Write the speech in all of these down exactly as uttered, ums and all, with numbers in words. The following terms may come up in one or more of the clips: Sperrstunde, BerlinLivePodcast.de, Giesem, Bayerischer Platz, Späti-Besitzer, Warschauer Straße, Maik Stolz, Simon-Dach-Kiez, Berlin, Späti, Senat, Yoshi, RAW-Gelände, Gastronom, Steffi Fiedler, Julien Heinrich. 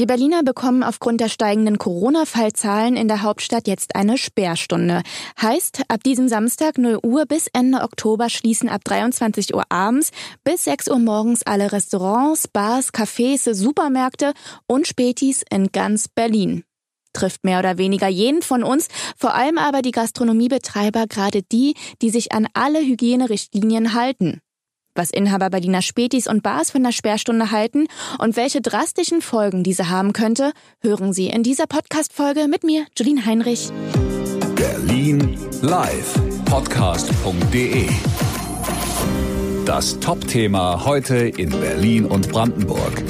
Wir Berliner bekommen aufgrund der steigenden Corona-Fallzahlen in der Hauptstadt jetzt eine Sperrstunde. Heißt, ab diesem Samstag null Uhr bis Ende Oktober schließen ab dreiundzwanzig Uhr abends bis sechs Uhr morgens alle Restaurants, Bars, Cafés, Supermärkte und Spätis in ganz Berlin. Trifft mehr oder weniger jeden von uns, vor allem aber die Gastronomiebetreiber, gerade die, die sich an alle Hygienerichtlinien halten. Was Inhaber Berliner Spätis und Bars von der Sperrstunde halten und welche drastischen Folgen diese haben könnte, hören Sie in dieser Podcast-Folge mit mir, Julien Heinrich. BerlinLivePodcast.de. Das Top-Thema heute in Berlin und Brandenburg.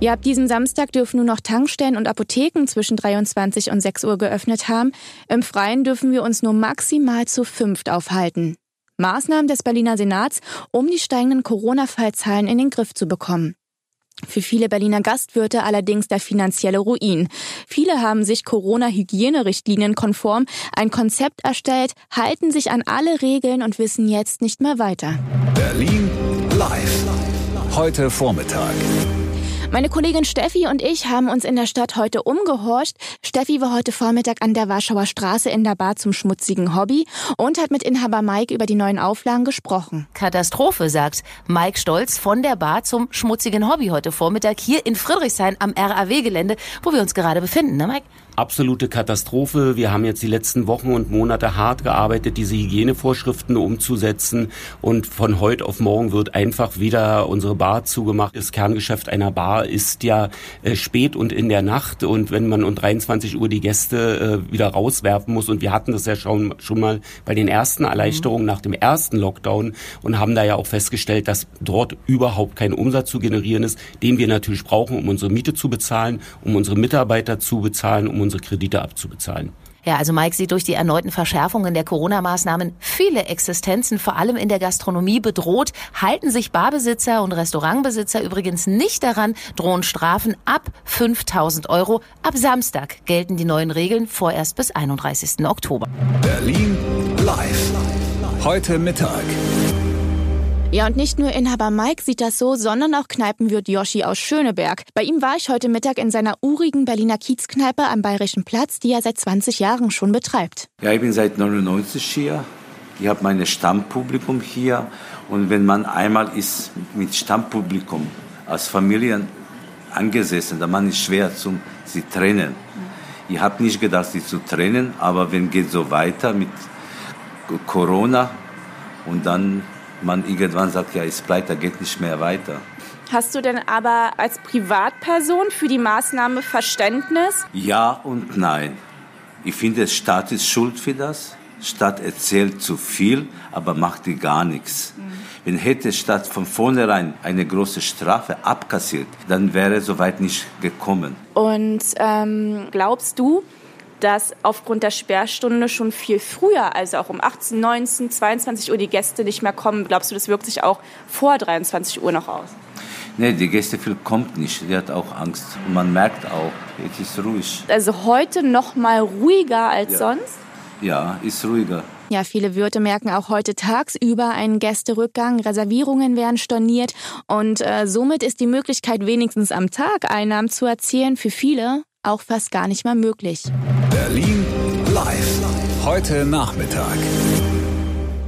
Ja, ab diesem Samstag dürfen nur noch Tankstellen und Apotheken zwischen dreiundzwanzig und sechs Uhr geöffnet haben. Im Freien dürfen wir uns nur maximal zu fünft aufhalten. Maßnahmen des Berliner Senats, um die steigenden Corona-Fallzahlen in den Griff zu bekommen. Für viele Berliner Gastwirte allerdings der finanzielle Ruin. Viele haben sich Corona-Hygienerichtlinien konform ein Konzept erstellt, halten sich an alle Regeln und wissen jetzt nicht mehr weiter. Berlin live. Heute Vormittag. Meine Kollegin Steffi und ich haben uns in der Stadt heute umgehorcht. Steffi war heute Vormittag an der Warschauer Straße in der Bar zum schmutzigen Hobby und hat mit Inhaber Maik über die neuen Auflagen gesprochen. Katastrophe, sagt Maik Stolz von der Bar zum schmutzigen Hobby heute Vormittag hier in Friedrichshain am R A W-Gelände, wo wir uns gerade befinden, ne Maik? Absolute Katastrophe. Wir haben jetzt die letzten Wochen und Monate hart gearbeitet, diese Hygienevorschriften umzusetzen. Und von heute auf morgen wird einfach wieder unsere Bar zugemacht. Das Kerngeschäft einer Bar ist ja äh, spät und in der Nacht. Und wenn man um dreiundzwanzig Uhr die Gäste äh, wieder rauswerfen muss, und wir hatten das ja schon, schon mal bei den ersten Erleichterungen mhm. nach dem ersten Lockdown und haben da ja auch festgestellt, dass dort überhaupt kein Umsatz zu generieren ist, den wir natürlich brauchen, um unsere Miete zu bezahlen, um unsere Mitarbeiter zu bezahlen, um unsere Kredite abzubezahlen. Ja, also Maik sieht durch die erneuten Verschärfungen der Corona-Maßnahmen viele Existenzen, vor allem in der Gastronomie, bedroht. Halten sich Barbesitzer und Restaurantbesitzer übrigens nicht daran, drohen Strafen ab fünftausend Euro. Ab Samstag gelten die neuen Regeln vorerst bis einunddreißigsten Oktober. Berlin live. Heute Mittag. Ja, und nicht nur Inhaber Maik sieht das so, sondern auch Kneipenwirt Yoshi aus Schöneberg. Bei ihm war ich heute Mittag in seiner urigen Berliner Kiezkneipe am Bayerischen Platz, die er seit zwanzig Jahren schon betreibt. Ja, ich bin seit neunundneunzig hier. Ich habe mein Stammpublikum hier. Und wenn man einmal ist mit Stammpublikum als Familien angesessen, dann man ist schwer zum sie trennen. Ich habe nicht gedacht, sie zu trennen, aber wenn geht so weiter mit Corona und dann man irgendwann sagt, ja, ist pleite, geht nicht mehr weiter. Hast du denn aber als Privatperson für die Maßnahme Verständnis? Ja und nein. Ich finde, der Staat ist schuld für das. Staat erzählt zu viel, aber macht die gar nichts. Mhm. Wenn hätte der Staat von vornherein eine große Strafe abkassiert, dann wäre er so weit nicht gekommen. Und ähm, glaubst du, dass aufgrund der Sperrstunde schon viel früher, also auch um achtzehn, neunzehn, zweiundzwanzig Uhr die Gäste nicht mehr kommen? Glaubst du, das wirkt sich auch vor dreiundzwanzig Uhr noch aus? Nee, die Gäste viel kommt nicht. Die hat auch Angst. Und man merkt auch, es ist ruhig. Also heute noch mal ruhiger als ja. sonst? Ja, ist ruhiger. Ja, viele Wirte merken auch heute tagsüber einen Gästerückgang. Reservierungen werden storniert. Und äh, somit ist die Möglichkeit, wenigstens am Tag Einnahmen zu erzielen, für viele auch fast gar nicht mehr möglich. Berlin live. Heute Nachmittag.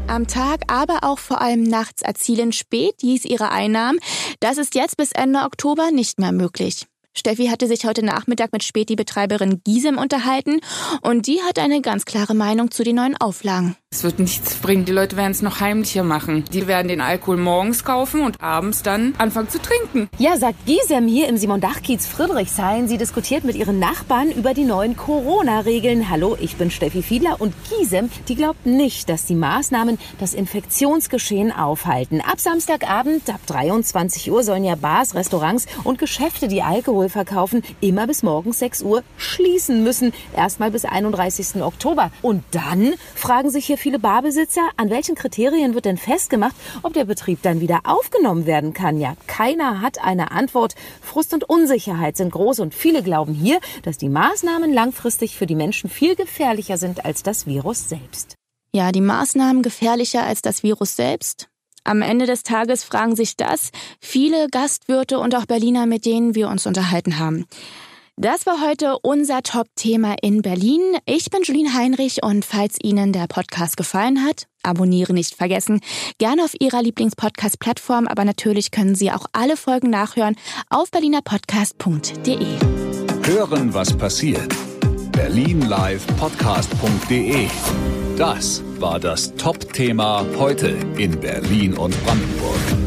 Am Tag, aber auch vor allem nachts erzielen Spätis ihre Einnahmen. Das ist jetzt bis Ende Oktober nicht mehr möglich. Steffi hatte sich heute Nachmittag mit Späti-Betreiberin Giesem unterhalten und die hat eine ganz klare Meinung zu den neuen Auflagen. Es wird nichts bringen, die Leute werden es noch heimlicher machen. Die werden den Alkohol morgens kaufen und abends dann anfangen zu trinken. Ja, sagt Giesem hier im Simon-Dach-Kiez Friedrichshain. Sie diskutiert mit ihren Nachbarn über die neuen Corona-Regeln. Hallo, ich bin Steffi Fiedler und Giesem, die glaubt nicht, dass die Maßnahmen das Infektionsgeschehen aufhalten. Ab Samstagabend, ab dreiundzwanzig Uhr sollen ja Bars, Restaurants und Geschäfte, die Alkohol verkaufen, immer bis morgens sechs Uhr schließen müssen. Erstmal bis einunddreißigsten Oktober. Und dann fragen sich hier viele Barbesitzer, an welchen Kriterien wird denn festgemacht, ob der Betrieb dann wieder aufgenommen werden kann? Ja, keiner hat eine Antwort. Frust und Unsicherheit sind groß und viele glauben hier, dass die Maßnahmen langfristig für die Menschen viel gefährlicher sind als das Virus selbst. Ja, die Maßnahmen gefährlicher als das Virus selbst? Am Ende des Tages fragen sich das viele Gastwirte und auch Berliner, mit denen wir uns unterhalten haben. Das war heute unser Top-Thema in Berlin. Ich bin Julien Heinrich und falls Ihnen der Podcast gefallen hat, abonnieren nicht vergessen. Gerne auf Ihrer Lieblingspodcast-Plattform, aber natürlich können Sie auch alle Folgen nachhören auf berliner podcast punkt de. Hören, was passiert. berlin live podcast punkt de. Das war das Top-Thema heute in Berlin und Brandenburg.